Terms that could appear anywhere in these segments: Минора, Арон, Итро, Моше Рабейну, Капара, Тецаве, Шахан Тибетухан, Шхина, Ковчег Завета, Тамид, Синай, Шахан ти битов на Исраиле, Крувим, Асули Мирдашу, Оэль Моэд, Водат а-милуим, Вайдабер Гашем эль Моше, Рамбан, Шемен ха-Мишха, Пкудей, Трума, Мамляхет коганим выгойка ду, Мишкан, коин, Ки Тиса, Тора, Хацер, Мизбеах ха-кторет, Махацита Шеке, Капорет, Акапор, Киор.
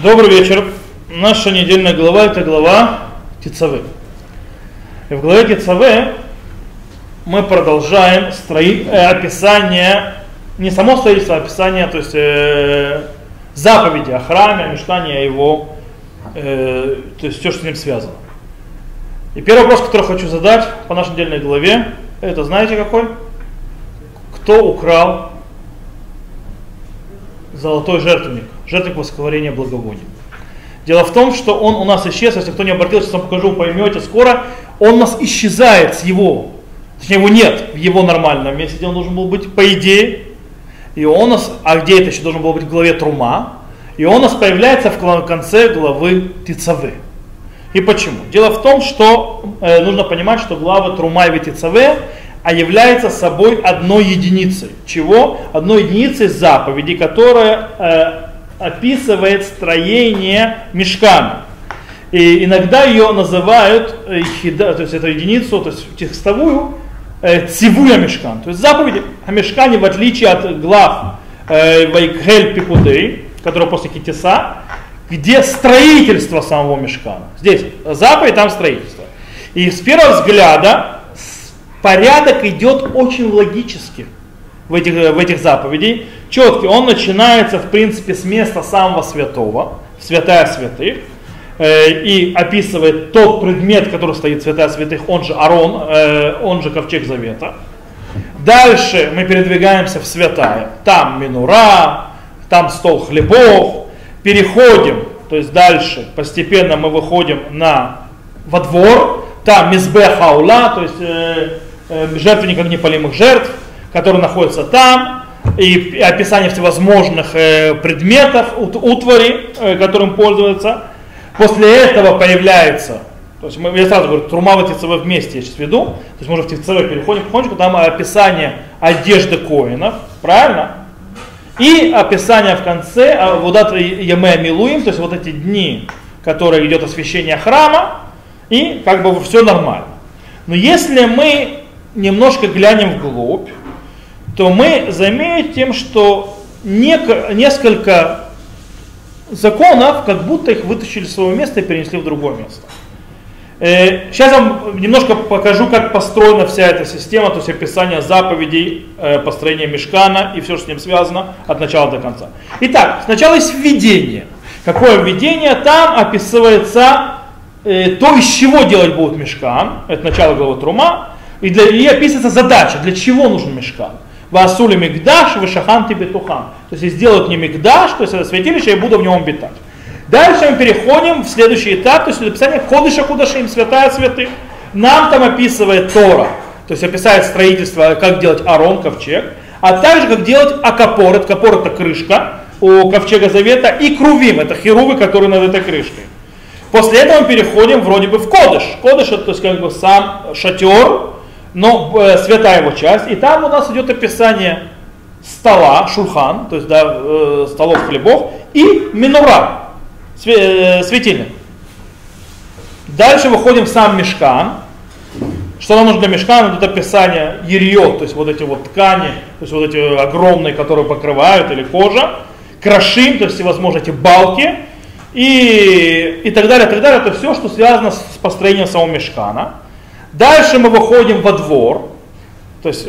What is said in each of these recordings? Добрый вечер. Наша недельная глава – это глава Тецаве. И в главе Тецаве мы продолжаем описание, не само строительство, а описание, то есть заповеди о храме, о мечтании, о его, то есть все, что с ним связано. И первый вопрос, который хочу задать по нашей недельной главе, это знаете какой? Кто украл золотой жертвенник? Жертвенник восковления благовония. Дело в том, что он у нас исчез. Если кто не обратился, я вам покажу, поймете скоро. Он у нас исчезает с его, точнее его нет в его нормальном месте, где он должен был быть, по идее. И он у нас, а где это еще должен был быть, в главе Трума. И он у нас появляется в конце главы Тецаве. И почему? Дело в том, что нужно понимать, что глава Трума и Тецаве является собой одной единицей. Чего? Одной единицей заповеди, которая описывает строение Мишкана. И иногда ее называют, то есть эту единицу, то есть текстовую, цивуя Мишкан. То есть заповеди о Мишкане, в отличие от глав Вайдабер, Пкудей, которая после Ки Тиса, где строительство самого Мишкана. Здесь заповедь, там строительство. И с первого взгляда порядок идет очень логически в этих заповедей. Четкий. Он начинается, в принципе, с места самого святого, святая святых, и описывает тот предмет, который стоит в святая святых, он же Арон, он же Ковчег Завета. Дальше мы передвигаемся в святая. Там Минора, там стол хлебов. Переходим, то есть дальше постепенно мы выходим во двор. Там Мизбеах Хаула, то есть жертвенник огнепалимых жертв, который находится там, и описание всевозможных предметов, утвари, которым пользуются. После этого появляется, то есть я сразу говорю, Трума и Тецаве вместе я сейчас веду, то есть мы уже в Тецаве переходим потихонечку, там описание одежды коинов, правильно? И описание в конце, Водат а-милуим, то есть вот эти дни, которые идет освящение храма, и как бы все нормально. Но если мы немножко глянем вглубь, то мы заметим, что несколько законов, как будто их вытащили с своего места и перенесли в другое место. Сейчас я вам немножко покажу, как построена вся эта система, то есть описание заповедей, построение Мишкана и все, что с ним связано, от начала до конца. Итак, сначала есть введение. Какое введение? Там описывается то, из чего делать будет Мишкан. Это начало главы Трума. И описывается задача, для чего нужен Мишкан. Асули Мирдашу, Шахан Тибетухан. То есть сделают не Мигдаш, то есть это святилище, я буду в нем обитать. Дальше мы переходим в следующий этап, то есть описание Кодыша Кудашим, святая святых. Нам там описывает Тора, то есть описывает строительство, как делать Арон, ковчег, а также как делать Акапор. Акапор это крышка у Ковчега Завета, и Крувим, это херувы, которые над этой крышкой. После этого мы переходим вроде бы в Кодыш. Кодыш это, то есть, как бы сам шатер, но святая его часть. И там у нас идет описание стола, шурхан, то есть столов хлебов, и минура, светильник. Дальше выходим в сам Мишкан. Что нам нужно для Мишкана? Это описание ерьё, то есть вот эти вот ткани, то есть вот эти огромные, которые покрывают, или кожа, крашим, то есть всевозможные эти балки и так далее, так далее. Это все, что связано с построением самого Мишкана. Дальше мы выходим во двор, то есть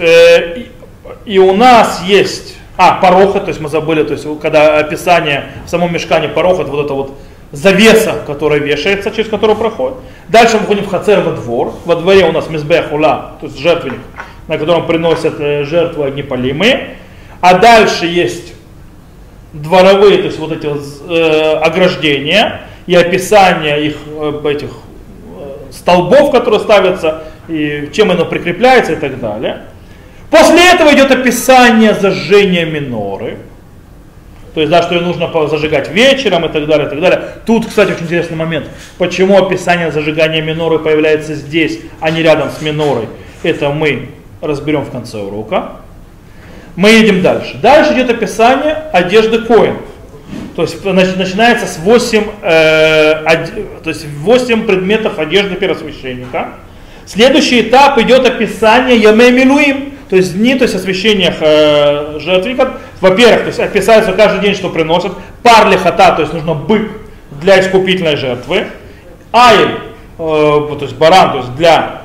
и у нас есть пороха, то есть мы забыли, то есть когда описание в самом Мишкане пороха, это вот эта вот завеса, которая вешается, через которую проходит. Дальше мы ходим в Хацер, во двор. Во дворе у нас Мизбеах Хаула, то есть жертвенник, на котором приносят жертвы огнепалимые. А дальше есть дворовые, то есть вот эти ограждения и описание их, этих столбов, которые ставятся, и чем оно прикрепляется и так далее. После этого идет описание зажжения миноры, то есть, что ее нужно зажигать вечером и так далее, и так далее. Тут, кстати, очень интересный момент, почему описание зажигания миноры появляется здесь, а не рядом с минорой. Это мы разберем в конце урока. Мы едем дальше. Дальше идет описание одежды коинов. То есть начинается с 8 предметов одежды первосвященника. Следующий этап идет описание Ямей Милуим, то есть дни, то есть освящение жертвенника. Во-первых, то есть описывается каждый день, что приносят, пар лихата, то есть нужно бык для искупительной жертвы, аэль, то есть баран, то есть для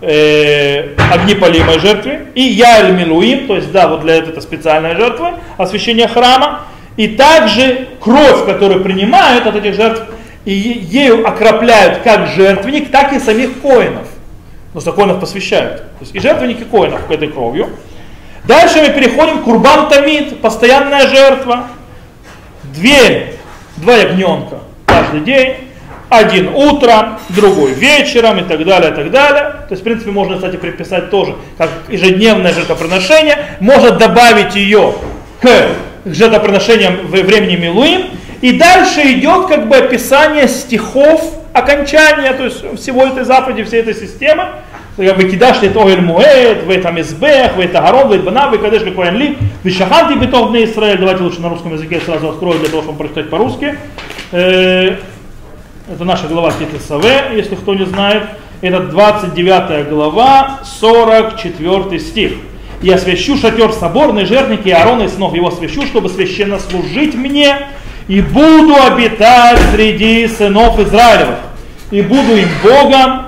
огнепалимой жертвы, и яэль милуим, то есть да, вот для этого специальной жертвы, освящение храма, и также кровь, которую принимают от этих жертв, и ею окропляют как жертвенник, так и самих коинов. Ну, что коинов посвящают. То есть и жертвенники коинов этой кровью. Дальше мы переходим к курбан тамид, постоянная жертва. Два ягненка каждый день. Один утром, другой вечером и так далее, и так далее. То есть, в принципе, можно, кстати, приписать тоже, как ежедневное жертвоприношение. Можно добавить ее к жертвоприношениям во времени Милуим. И дальше идет как бы описание стихов окончания, то есть всего этой заповеди, всей этой системы. Выкидаш лит Оэль Моэд, вейт амизбех, вейт арон, вейт банав, выкадеш ли коэн ли, вейт шахан ти битов на Исраиле. Давайте лучше на русском языке сразу открою для того, чтобы прочитать по-русски. Это наша глава Ки Тиса, если кто не знает. Это 29 глава, 44 стих. «И освящу шатер соборный, жертвники, и Арона и сынов его освящу, чтобы священно служить мне, и буду обитать среди сынов Израилевых, и буду им Богом,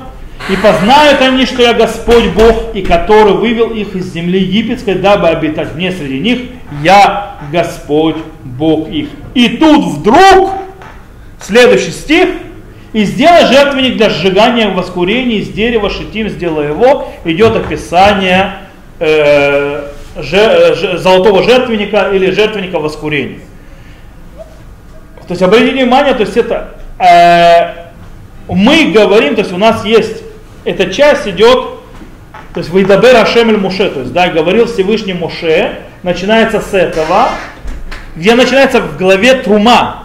и познают они, что я Господь Бог, и который вывел их из земли египетской, дабы обитать мне среди них, я Господь Бог их». И тут вдруг, следующий стих, «И сделай жертвенник для сжигания воскурения из дерева шитим, сделай его». Идет описание золотого жертвенника или жертвенника воскурения. То есть обратите внимание, то есть это мы говорим, то есть у нас есть эта часть идет, то есть Вайдабер Ашемель Муше, то есть да, говорил Всевышний Муше, начинается с этого, где начинается в главе Трума.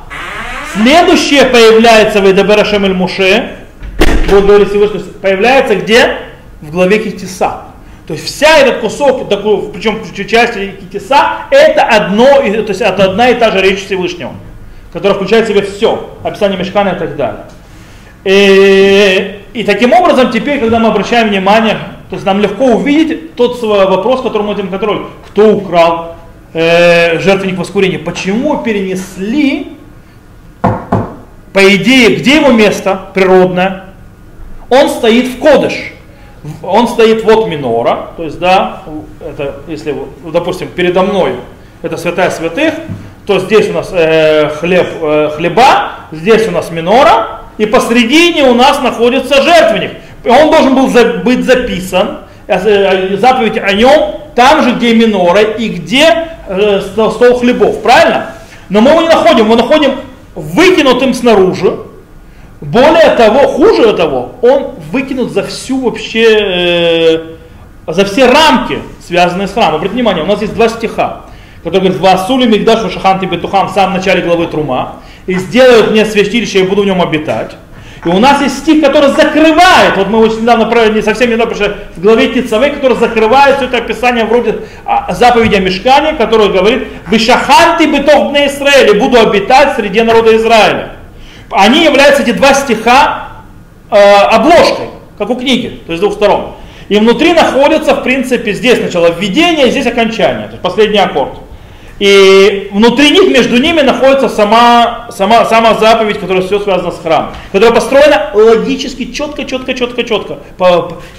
Следующее появляется Вайдабер Ашемель Муше, вот говорит Всевышний, появляется где? В главе Ки Тиса. То есть вся этот кусок, причем часть Ки Тиса, это одно, то есть это одна и та же речь Всевышнего, которая включает в себя все, описание Мишкана и так далее. И таким образом теперь, когда мы обращаем внимание, то есть нам легко увидеть тот вопрос, который мы делаем контроль, кто украл жертвенник воскурения, почему перенесли, по идее, где его место природное, он стоит в Кодыш, он стоит вот Минора, то есть да, это если, допустим, передо мной это святая святых, то здесь у нас хлеба, здесь у нас минора, и посредине у нас находится жертвенник. Он должен был быть записан, заповедь о нем, там же, где минора и где стол хлебов, правильно? Но мы его не находим, мы находим выкинутым снаружи. Более того, хуже того, он выкинут за всю вообще, за все рамки, связанные с храмом. Обратите внимание, у нас есть два стиха, который говорит, «Асули Мирдашу Шахан Тибетухан» в самом начале главы Трума, «и сделают мне святилище, и буду в нем обитать». И у нас есть стих, который закрывает, вот мы очень недавно, не совсем недавно пришли, в главе Тецаве, который закрывает все это описание вроде заповеди о Мишкане, который говорит, «Шахан ти битов на Исраиле, буду обитать среди народа Израиля». Они являются, эти два стиха, обложкой, как у книги, то есть с двух сторон. И внутри находится, в принципе, здесь сначала введение, здесь окончание, то есть последний аккорд. И внутри них, между ними находится сама заповедь, которая все связана с храмом, которая построена логически, четко, и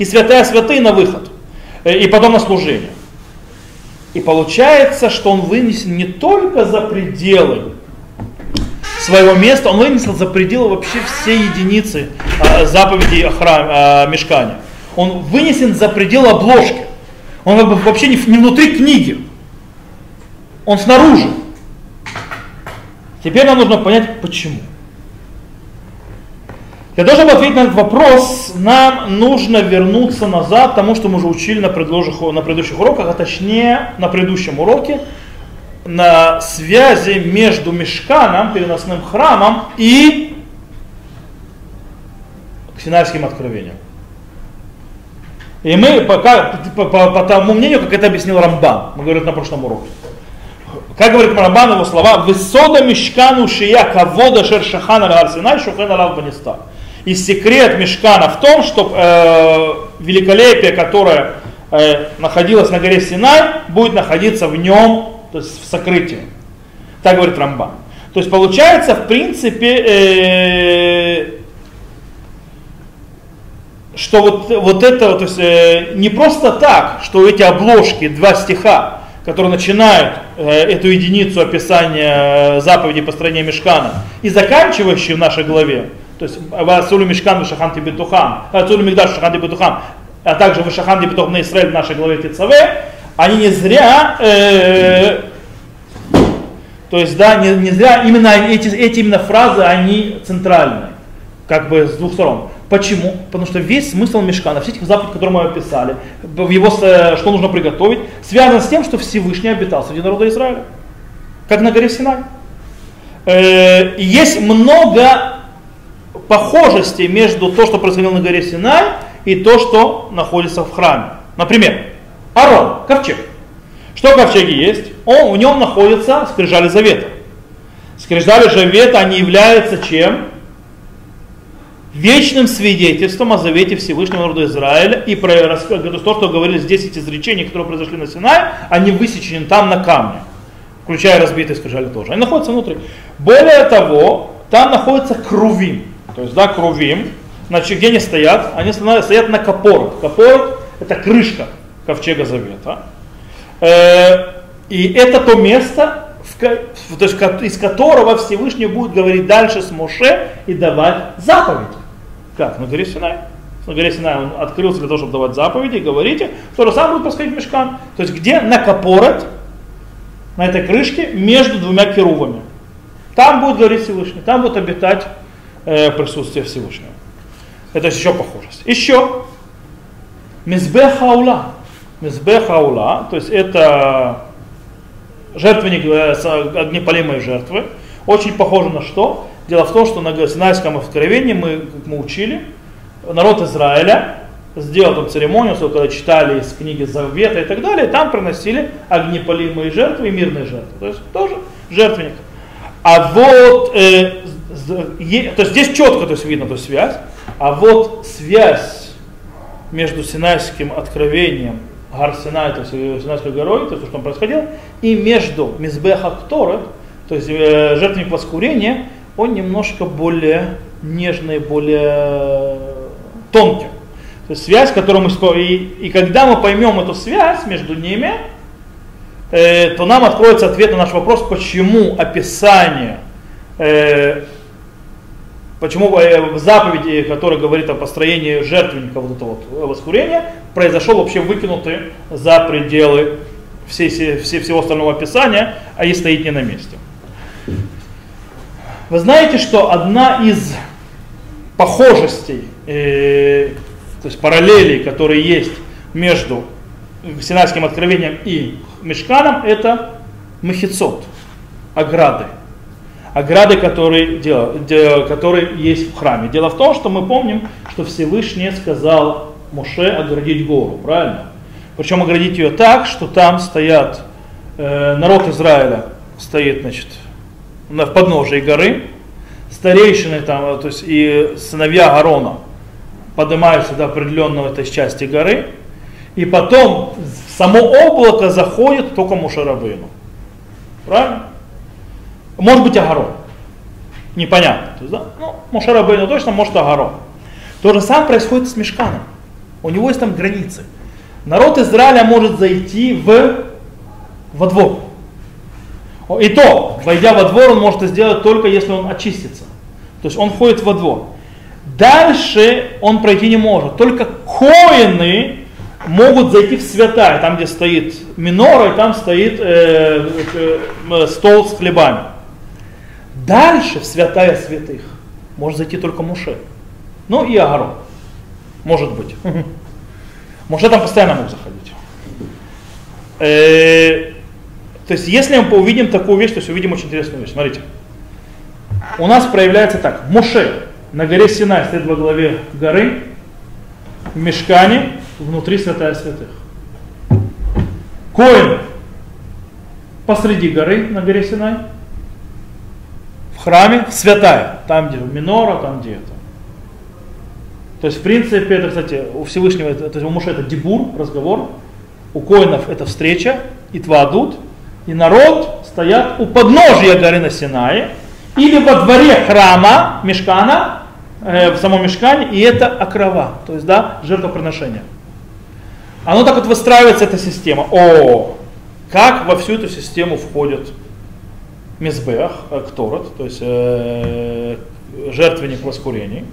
святая святые на выход, и потом на служение. И получается, что он вынесен не только за пределы своего места, он вынесен за пределы вообще всей единицы заповедей о храме, о Мишкане. Он вынесен за пределы обложки, он вообще не внутри книги. Он снаружи. Теперь нам нужно понять, почему. Для того, чтобы ответить на этот вопрос, нам нужно вернуться назад к тому, что мы уже учили на предыдущих уроках, а точнее на предыдущем уроке, на связи между Мишканом, переносным храмом, и Синайским откровением. И мы пока, по тому мнению, как это объяснил Рамбан, мы говорили на прошлом уроке. Как говорит Рамбан, его слова, «Высода мешкану шия кавода шер шахана гарсинай шухена лавбаниста». И секрет мешкана в том, что великолепие, которое находилось на горе Синай, будет находиться в нем, то есть в сокрытии. Так говорит Рамбан. То есть получается, в принципе, что вот это, то есть, не просто так, что эти обложки, два стиха, которые начинают эту единицу описания заповедей построения Мишкана и заканчивающие в нашей главе, то есть Асули Мишкан, Шахан Тибетухан, Асули Мирдашу, Шахан Тибетухан, а также Шахан ти битов на Исраиле в нашей главе Тецаве, они не зря, то есть, да, не зря именно эти именно фразы, они центральны, как бы с двух сторон. Почему? Потому что весь смысл Мишкана, все эти заповеди, которые мы описали, его, что нужно приготовить, связан с тем, что Всевышний обитал среди народа Израиля, как на горе Синай. Есть много похожестей между то, что происходило на горе Синай, и то, что находится в храме. Например, Арон, ковчег. Что в ковчеге есть? В нем находятся скрижали завета. Скрижали завета, они являются чем? Вечным свидетельством о завете Всевышнего народа Израиля. И про то, что говорили здесь, 10 изречений, которые произошли на Синае, они высечены там на камне, включая разбитые скрижали тоже. Они находятся внутри. Более того, там находится Крувим. То есть, да, Крувим. Значит, где они стоят? Они стоят на Капор. Капор – это крышка Ковчега Завета. И это то место, из которого Всевышний будет говорить дальше с Моше и давать заповеди. Как? На горе Синай. На горе Синай он открылся для того, чтобы давать заповеди. Говорите, то же самое будет происходить в Мишкан. То есть где? На Капорет, на этой крышке, между двумя керувами. Там будет говорить Всевышний, там будет обитать присутствие Всевышнего. Это еще похожесть. Еще Мизбеах Хаула. Мизбеах Хаула, то есть это жертвенник огнепалимой жертвы. Очень похоже на что? Дело в том, что на Синайском откровении мы учили, народ Израиля сделал там церемонию, когда читали из книги Завета и так далее, и там приносили огнепалимые жертвы и мирные жертвы. То есть тоже жертвенник. А вот то есть здесь четко, то есть видно эту связь. А вот связь между Синайским откровением, Гар Синай, то есть Синайской горой, то есть что там происходило, и между Мизбеах ха-кторет, то есть жертвенник воскурения, он немножко более нежный, более тонкий. То есть связь, которую мы... И когда мы поймем эту связь между ними, то нам откроется ответ на наш вопрос, почему описание... Почему в заповеди, которая говорит о построении жертвенника вот этого вот воскурения, произошел вообще выкинутый за пределы всего остального описания, а и стоит не на месте. Вы знаете, что одна из похожестей, то есть параллелей, которые есть между Синайским откровением и Мишканом, это махицот, ограды. Ограды, которые есть в храме. Дело в том, что мы помним, что Всевышний сказал Моше оградить гору, правильно? Причем оградить ее так, что там стоят, народ Израиля стоит, значит, в подножии горы, старейшины там, то есть и сыновья Арона поднимаются до определенного этой части горы, и потом само облако заходит только Моше Рабейну, правильно? Может быть, Агарон. Непонятно. То есть, да? Ну, Моше Рабейну точно, может, Агарон. То же самое происходит с Мишканом. У него есть там границы. Народ Израиля может зайти во двор. И то, войдя во двор, он может это сделать только если он очистится. То есть он входит во двор. Дальше он пройти не может. Только коины могут зайти в святая, там, где стоит минора, и там стоит стол с хлебами. Дальше в святая святых может зайти только Моше. Ну и Агарон. Может быть. Моше там постоянно мог заходить. То есть если мы увидим такую вещь, то есть увидим очень интересную вещь. Смотрите. У нас проявляется так. Моше на горе Синай стоит во главе горы, в Мишкане, внутри святая святых. Коэн посреди горы, на горе Синай, в храме, в святая, там где минора, там где это. То есть в принципе это, кстати, у Всевышнего, то есть у Моше это дибур, разговор, у коэнов это встреча, и твадут, и народ стоят у подножия горы на Синае, или во дворе храма, мешкана, в самом мешкане, и это акрова, то есть, да, жертвоприношение. Оно так вот выстраивается, эта система. О, как во всю эту систему входит мизбеах ха-кторет, то есть жертвенник воскурений.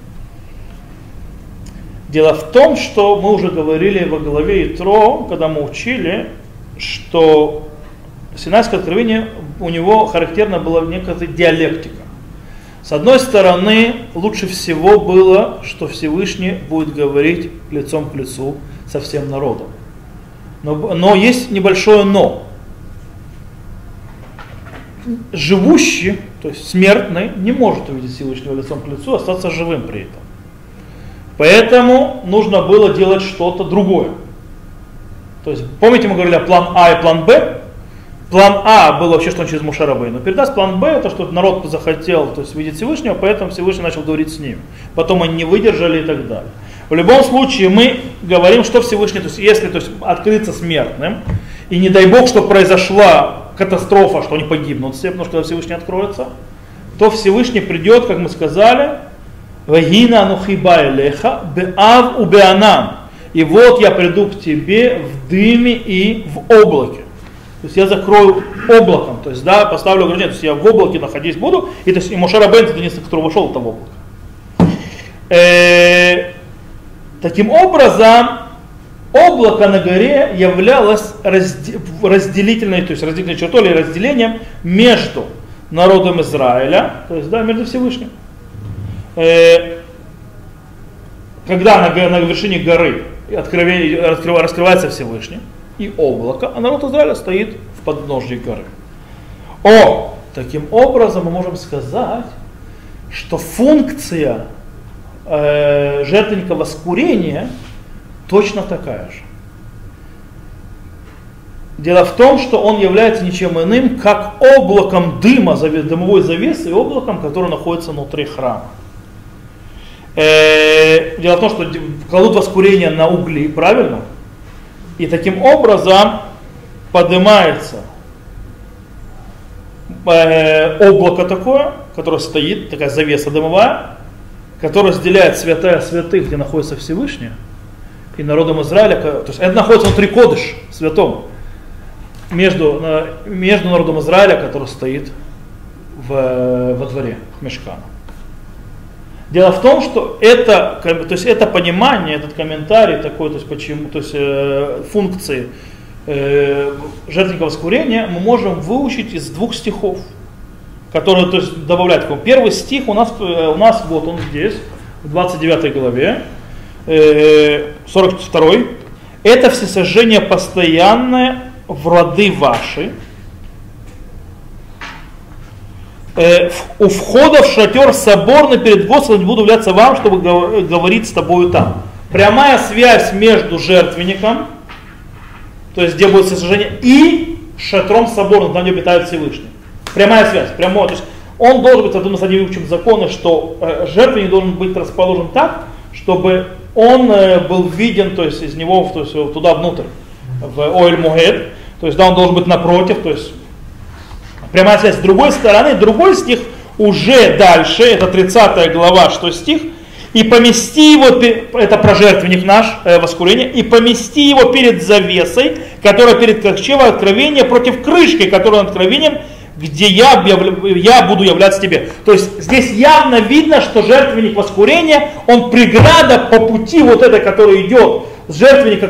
Дело в том, что мы уже говорили во главе Итро, когда мы учили, что Синайское откровение, у него характерна была некая диалектика. С одной стороны, лучше всего было, что Всевышний будет говорить лицом к лицу со всем народом. Но есть небольшое но. Живущий, то есть смертный, не может увидеть Всевышнего лицом к лицу, остаться живым при этом. Поэтому нужно было делать что-то другое. То есть, помните, мы говорили о план А и план Б? План А был вообще, что он через Моше Рабейну передаст. План Б это, что народ захотел, то есть, видеть Всевышнего, поэтому Всевышний начал говорить с ним. Потом они не выдержали и так далее. В любом случае мы говорим, что Всевышний, то есть если то есть, открыться смертным, и не дай Бог, что произошла катастрофа, что они погибнут все, потому что когда Всевышний откроется, то Всевышний придет, как мы сказали, «Вагина анухиба элеха беав у беанам». И вот я приду к тебе в дыме и в облаке. То есть я закрою облаком, то есть да, поставлю ограждение, то есть я в облаке находить буду, и, то есть, и Моше Рабейну, который вошел в это облако. Таким образом, облако на горе являлось разделительной, то есть разделительной чертой или разделением между народом Израиля, то есть да, между Всевышним. Когда на вершине горы раскрывается Всевышний и облако, а народ Израиля стоит в подножье горы. О, таким образом мы можем сказать, что функция жертвенника воскурения точно такая же. Дело в том, что он является ничем иным, как облаком дыма, дымовой завесы и облаком, который находится внутри храма. Дело в том, что кладут воскурение на угли, правильно? И таким образом поднимается облако такое, которое стоит, такая завеса дымовая, которая разделяет святая святых, где находится Всевышний, и народом Израиля, то есть это находится внутри Кодыш, святом, между народом Израиля, который стоит во дворе Мишкана. Дело в том, что это, то есть это понимание, этот комментарий такой, то есть почему, то есть функции жертвенника воскурения мы можем выучить из двух стихов, которые то есть, добавляют. Первый стих у нас вот он здесь, в 29 главе, 42-й. «Это всесожжение постоянное в роды ваши, у входа в шатер соборный перед Господом буду являться вам, чтобы говорить с тобою там». Прямая связь между жертвенником, то есть где будет всесожжение, и шатром соборным, там где обитает Всевышний. Прямая связь, прямая. То есть он должен быть, мы с вами выучим законы, что жертвенник должен быть расположен так, чтобы он был виден, то есть из него то есть, туда внутрь, в Оэль Моэд, то есть да, он должен быть напротив, то есть прямая связь с другой стороны. Другой стих уже дальше, это 30 глава, 6 стих. «И помести его», это про жертвенник наш, воскурение, «и помести его перед завесой, которая перед ковчегом откровения, против крышки, которая над откровением, где я буду являться тебе». То есть здесь явно видно, что жертвенник воскурения, он преграда по пути вот этой, которая идет с жертвенника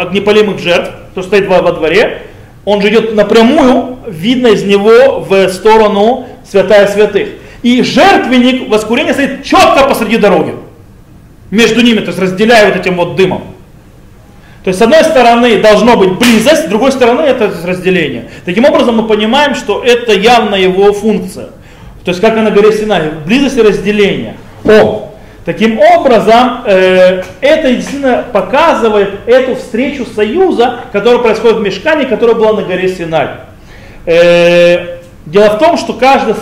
огнепалимых жертв, кто стоит во дворе. Он же идет напрямую, видно из него в сторону святая святых. И жертвенник воскурения стоит четко посреди дороги. Между ними, то есть разделяя вот этим вот дымом. То есть с одной стороны должно быть близость, с другой стороны это разделение. Таким образом мы понимаем, что это явно его функция. То есть как на горе Синай, близость и разделение. О! Таким образом, это действительно показывает эту встречу союза, которая происходит в Мишкане, которая была на горе Синай. Дело в том, что каждая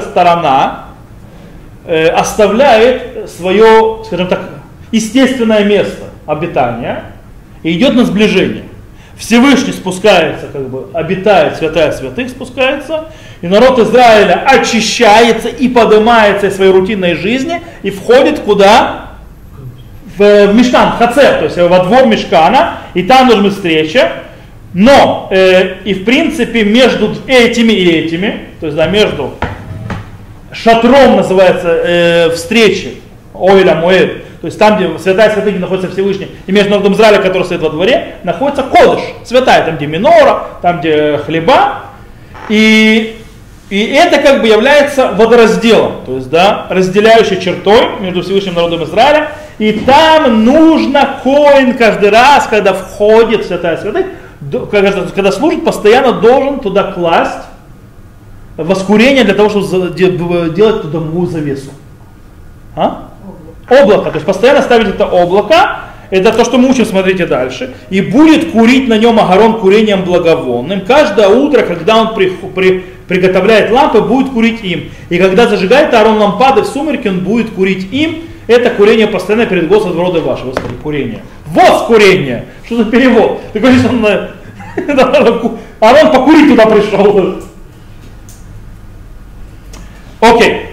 сторона оставляет свое, скажем так, естественное место обитания и идет на сближение. Всевышний спускается, как бы обитает святая святых, спускается, И народ Израиля очищается и поднимается из своей рутинной жизни и входит куда? В Мишкан, в Хацер, то есть во двор Мишкана, и там нужна встреча. Но, и в принципе, между этими и этими, то есть да, между шатром, называется, встречи Оэля Моэд, то есть там, где святая святыня находится Всевышний, и между народом Израиля, который стоит во дворе, находится Кодыш, святая, там где Минора, там где хлеба, и это как бы является водоразделом, то есть да, разделяющей чертой между Всевышним народом Израиля, и там нужно коин каждый раз, когда входит святая святых, когда служит, постоянно должен туда класть воскурение для того, чтобы делать туда завесу. А? Облако. То есть постоянно ставить это облако, это то, что мы учим, смотрите дальше. И будет курить на нем Арон курением благовонным. Каждое утро, когда он приготовляет лампы, будет курить им. И когда зажигает Арон лампады в сумерки, он будет курить им. Это курение постоянно перед Господом рода вашего. Курение. Вот курение. Что за перевод? Ты говоришь, он Арон покурить туда пришел. Окей.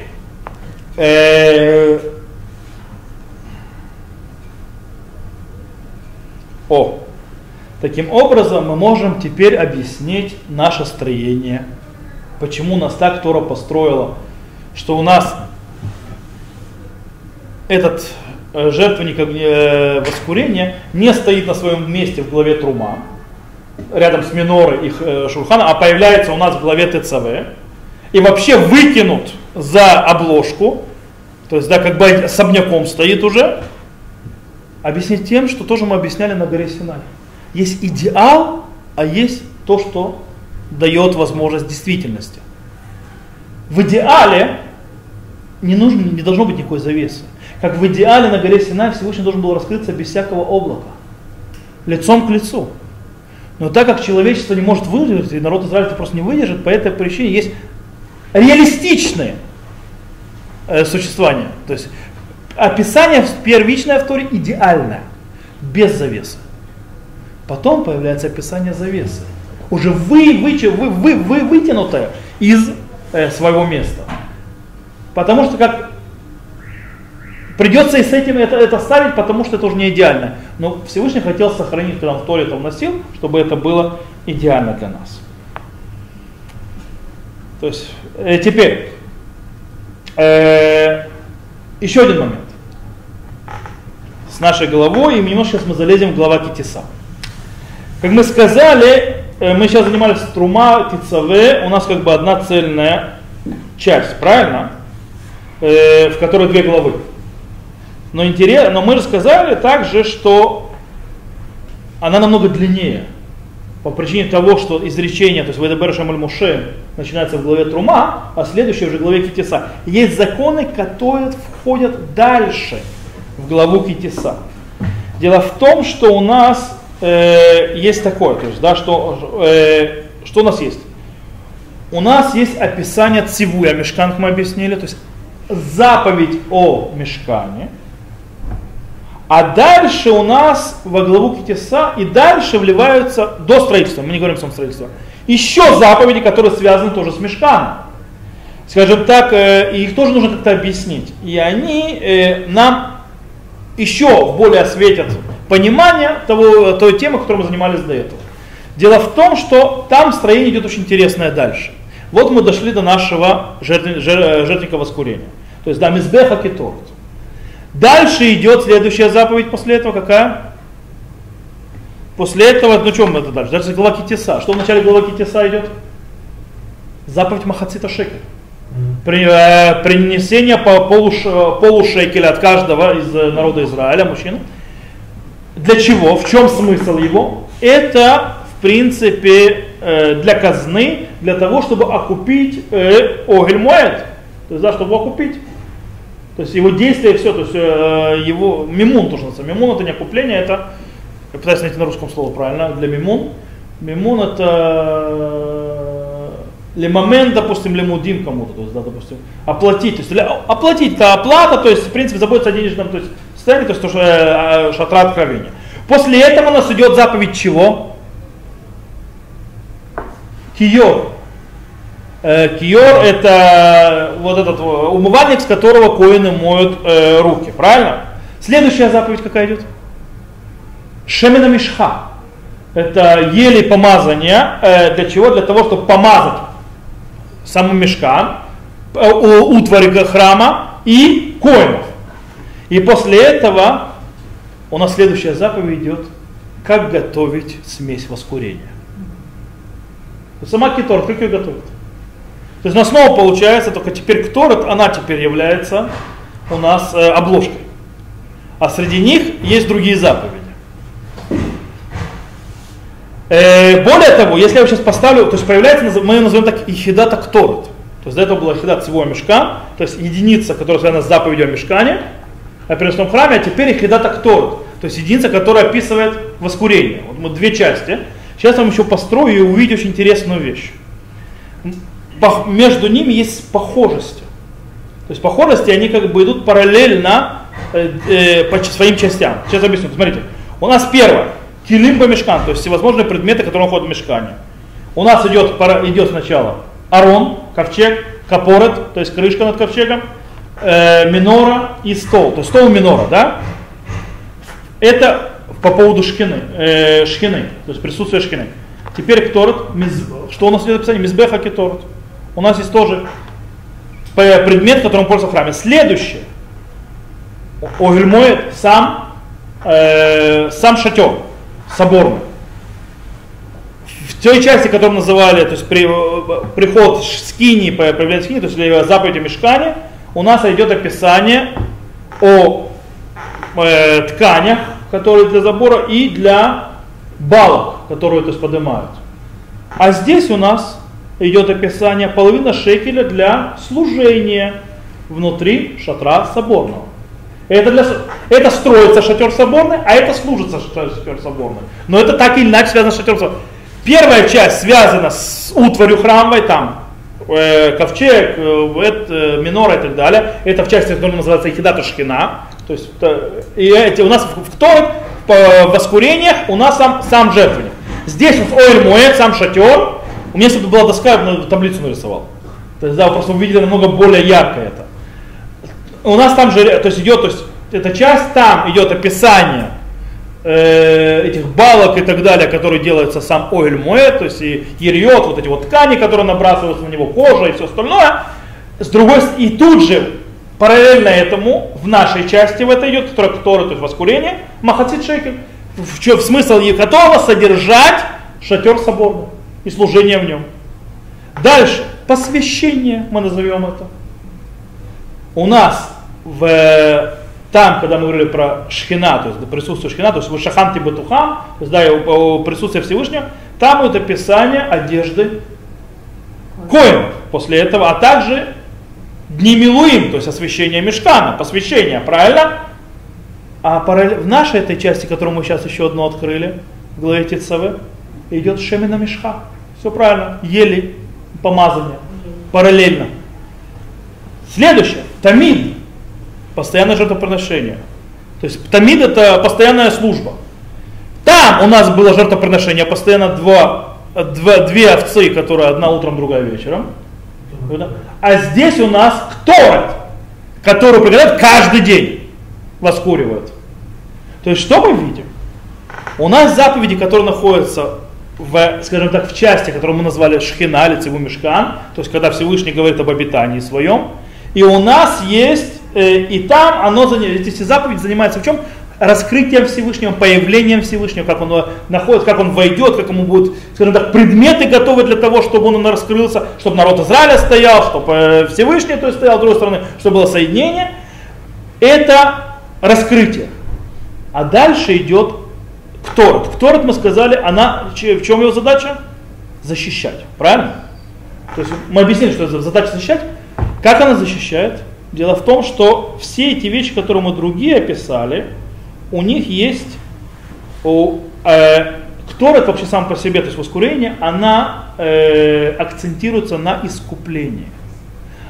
Таким образом мы можем теперь объяснить наше строение. Почему нас так Тора построила, что у нас этот жертвенник воскурения не стоит на своем месте в главе Трума, рядом с Минорой и Шурхана, а появляется у нас в главе Тецаве. И вообще выкинут за обложку, то есть да, как бы особняком стоит уже. Объяснить тем, что тоже мы объясняли на горе Синай. Есть идеал, а есть то, что дает возможность действительности. В идеале не должно быть никакой завесы. Как в идеале на горе Синай Всевышний должен был раскрыться без всякого облака, лицом к лицу. Но так как человечество не может выдержать, и народ Израиля просто не выдержит, по этой причине есть реалистичное существование. То есть описание первичное в Торе идеальное, без завесы. Потом появляется описание завесы, уже вытянутое из своего места. Потому что как придется и с этим это ставить, потому что это уже не идеально. Но Всевышний хотел сохранить, когда он в Торе это вносил, чтобы это было идеально для нас. То есть теперь еще один момент с нашей головой, и немножко сейчас мы залезем в глава Ки Тиса. Как мы сказали, мы сейчас занимались Трума, Тецаве, у нас как бы одна цельная часть, правильно? В которой две главы. Но интересно, но мы же сказали также, что она намного длиннее. По причине того, что изречение, то есть Вайдабер Гашем эль Моше, начинается в главе Трума, а следующее уже в главе Ки Тиса. Есть законы, которые входят дальше в главу Ки Тиса. Дело в том, что у нас есть такое, то есть, да, что у нас есть? У нас есть описание Цивуя, Мишкан, как мы объяснили, то есть заповедь о Мишкане. А дальше у нас во главу Ки Тиса и дальше вливаются до строительства, мы не говорим о самом строительстве, еще заповеди, которые связаны тоже с Мишканом. Скажем так, их тоже нужно как-то объяснить. И они нам еще более осветят понимание той темы, которой мы занимались до этого. Дело в том, что там строение идет очень интересное дальше. Вот мы дошли до нашего жертвенника воскурения. То есть до Мизбеах ха-кторет. Дальше идет следующая заповедь после этого, какая? После этого, ну что мы это дальше? Дальше глава Ки Тиса. Что в начале глава Ки Тиса идет? Заповедь Махацита Шеке. Принесение по полушекеля от каждого из народа Израиля, мужчин. Для чего? В чем смысл его? Это, в принципе, для казны, для того, чтобы окупить Оэль Моэд. То есть, да, чтобы окупить. То есть его действие и все, то есть его мимун тоже называется. Мимун это не окупление, это, я пытаюсь найти на русском слово правильно, для мимун. Мимун это лемамен, допустим, лемудин кому-то, то есть, да, допустим, оплатить. То есть, оплатить это оплата, то есть в принципе заботиться о денежном то есть, состоянии, то есть то, что шатра откровения. После этого у нас идет заповедь чего? Киор. Киор — это вот этот умывальник, с которого коины моют руки. Правильно? Следующая заповедь какая идет? Шемен ха-Мишха. Это ели помазания. Для чего? Для того, чтобы помазать саму мишкан, утварь храма и коинов. И после этого у нас следующая заповедь идет, как готовить смесь воскурения. Сама Китор, как ее готовит? То есть у нас снова получается, только теперь Кторет, она теперь является у нас обложкой. А среди них есть другие заповеди. Более того, если я его сейчас поставлю, то есть появляется, мы ее назовем так, Ихидата Кторет. То есть до этого была Ихидат всего мешка, то есть единица, которая связана с заповедью о мешкане, о переносном храме, а теперь Ихидата Кторет, то есть единица, которая описывает воскурение. Вот мы две части. Сейчас я вам еще построю и увидите очень интересную вещь. Между ними есть похожести. То есть похожести, они как бы идут параллельно по своим частям. Сейчас объясню. Смотрите, у нас первое. Килим по мешкан, то есть всевозможные предметы, которые находят в мешкане. У нас идет сначала арон, ковчег, капорет, то есть крышка над ковчегом, минора и стол. То есть стол минора, да? Это по поводу шхины, то есть присутствие шхины. Теперь кторет, что у нас идет описание? Мизбеах ха-кторет. У нас есть тоже предмет, которым пользуется в храме. Следующее. Оэль Моэд, сам шатер соборный. В той части, которую называли, то есть приход скинии, появление скинии, то есть заповедь о мишкане, у нас идет описание о тканях, которые для забора, и для балок, которые, то есть, поднимают. А здесь у нас идет описание половина шекеля для служения внутри шатра соборного. Это строится шатер соборный, а это служится шатер соборный. Но это так или иначе связано с шатером соборным. Первая часть связана с утварью храмовой, там ковчег, минора и так далее. Это в части, которая называется Ихидата Шхина. То есть у нас в Кторет, в воскурениях, у нас сам жертвенник. Здесь у нас Оэль Моэд, сам шатер. У меня если бы была доска, я бы таблицу нарисовал. То есть, да, вы просто увидели намного более ярко это. У нас там же, то есть идет, то есть эта часть, там идет описание этих балок и так далее, которые делаются сам Оэль Моэд, то есть и ирьот, вот эти вот ткани, которые набрасываются на него, кожа и все остальное. С другой стороны, и тут же, параллельно этому, в нашей части в это идет, которая, то есть воскурение, Махацита Шеке, в смысл которого содержать шатер соборный и служение в нем. Дальше, посвящение, мы назовем это. У нас там, когда мы говорили про Шхина, то есть присутствие Шхина, то есть Шахан Тибетухан, то есть присутствие Всевышнего, там идет описание одежды коин после этого, а также дни милуим, то есть освящение мишкана, посвящение, правильно? А в нашей этой части, которую мы сейчас еще одну открыли, в главе Тецаве, идет Шемен ха-Мишха. Все правильно, ели помазание параллельно. Следующее. Тамид. Постоянное жертвоприношение. То есть тамид — это постоянная служба. Там у нас было жертвоприношение постоянно две овцы, которые одна утром, другая вечером. А здесь у нас кторет, которую приготовят каждый день. Воскуривают. То есть что мы видим? У нас заповеди, которые находятся скажем так, в части, которую мы назвали Шхина, лицевой мишкан, то есть когда Всевышний говорит об обитании своем. И у нас есть, и там эти заповеди занимаются в чем? Раскрытием Всевышнего, появлением Всевышнего, как он находится, как он войдет, как ему будут, скажем так, предметы готовы для того, чтобы он раскрылся, чтобы народ Израиля стоял, чтобы Всевышний, то есть, стоял, с другой стороны, чтобы было соединение. Это раскрытие. А дальше идет Кторет. Кторет, мы сказали, в чем его задача? Защищать, правильно? То есть мы объяснили, что это задача защищать. Как она защищает? Дело в том, что все эти вещи, которые мы другие описали, у них есть Кторет вообще сам по себе, то есть воскурение, она акцентируется на искуплении.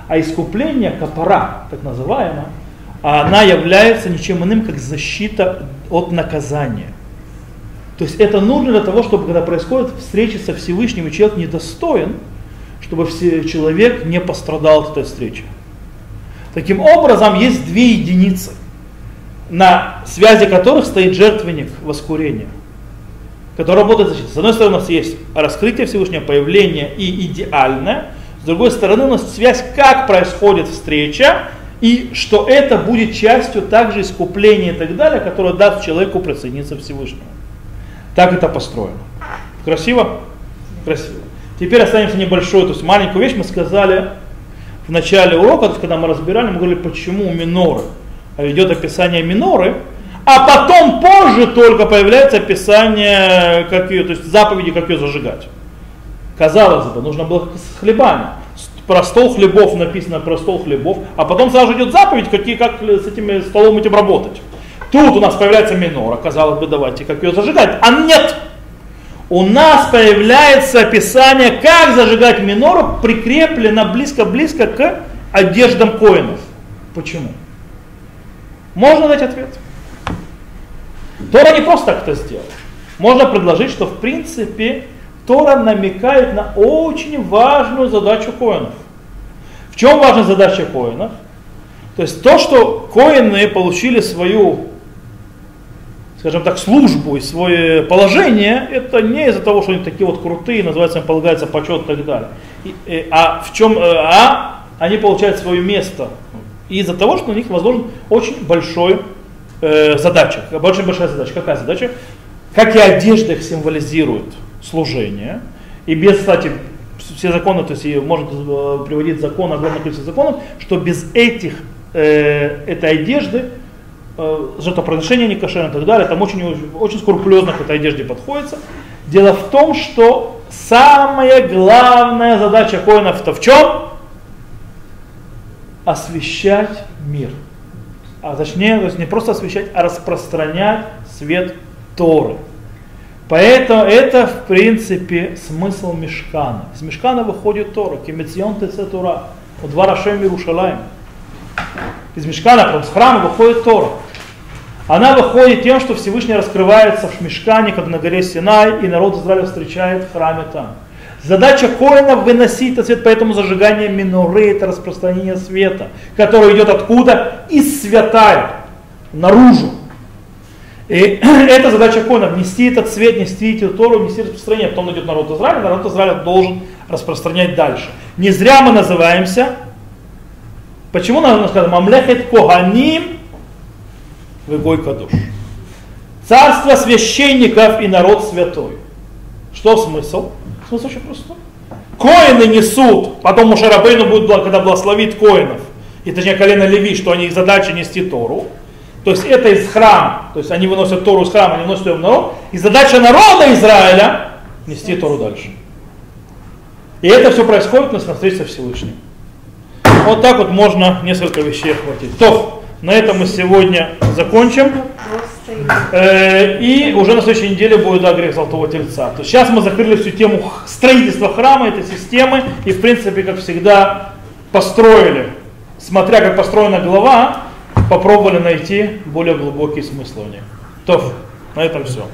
А искупление, капара, так называемая, она является ничем иным, как защита от наказания. То есть это нужно для того, чтобы когда происходит встреча со Всевышним, и человек недостоин, чтобы человек не пострадал от этой встречи. Таким образом, есть две единицы, на связи которых стоит жертвенник воскурения, который работает защитой. С одной стороны, у нас есть раскрытие Всевышнего, появление и идеальное. С другой стороны, у нас связь, как происходит встреча, и что это будет частью также искупления и так далее, которое даст человеку присоединиться к Всевышнему. Так это построено. Красиво? Красиво. Теперь останемся небольшой, то есть маленькую вещь мы сказали в начале урока, то есть когда мы разбирали, мы говорили, почему миноры. Идет описание миноры, а потом позже только появляется описание, как ее, то есть заповеди, как ее зажигать. Казалось бы, нужно было с хлебами. Про стол хлебов написано, про стол хлебов, а потом сразу идет заповедь, какие, как с этим столом этим работать. Тут у нас появляется минора, казалось бы, давайте, как ее зажигать. А нет! У нас появляется описание, как зажигать минору, прикреплено близко-близко к одеждам коинов. Почему? Можно дать ответ. Тора не просто так это сделала. Можно предложить, что в принципе Тора намекает на очень важную задачу коинов. В чем важна задача коинов? То есть то, что коины получили свою, скажем так, службу и свое положение, это не из-за того, что они такие вот крутые, называется, им полагается почет и так далее. Они получают свое место из-за того, что на них возложена очень большая задача. Очень большая задача. Какая задача? Как и одежда их символизирует служение. И без, кстати, все законы, то есть можно приводить закон, огромное количество законов, что без этой одежды жертвоприношения не кошерные и так далее, там очень скрупулезно к этой одежде подходится. Дело в том, что самая главная задача коинов-то в чем? Освещать мир. А точнее, то есть не просто освещать, а распространять свет Торы. Поэтому это, в принципе, смысл Мишкана. Из Мишкана выходит Тора. Кемецион тецэ Тора. Удвар Ашем Иерушалаим. Из Мишкана, с храма выходит Тора. Она выходит тем, что Всевышний раскрывается в Мишкане, как на горе Синай, и народ Израиля встречает в храме там. Задача коинов выносить этот свет, поэтому зажигание миноры – это распространение света, которое идет откуда? Из святая, наружу. И это задача коинов – нести этот свет, нести эту Тору, нести распространение. Потом идет народ Израиля, народ Израиля должен распространять дальше. Не зря мы называемся, почему нам сказано «Мамляхет коганим выгойка ду». Царство священников и народ святой. Что смысл? Смысл очень простой. Коины несут, потом Моше Рабейну будет, когда благословит коинов, и точнее колено Леви, что они их задача нести Тору. То есть это из храма, то есть они выносят Тору из храма, они вносят ее в народ. И задача народа Израиля нести Тору дальше. И это все происходит на встрече со Всевышним. Вот так вот можно несколько вещей охватить. То, на этом мы сегодня закончим. И уже на следующей неделе будет грех Золотого Тельца. То есть сейчас мы закрыли всю тему строительства храма, этой системы. И в принципе, как всегда, построили, смотря как построена глава, попробовали найти более глубокие смыслы в ней. То, на этом все.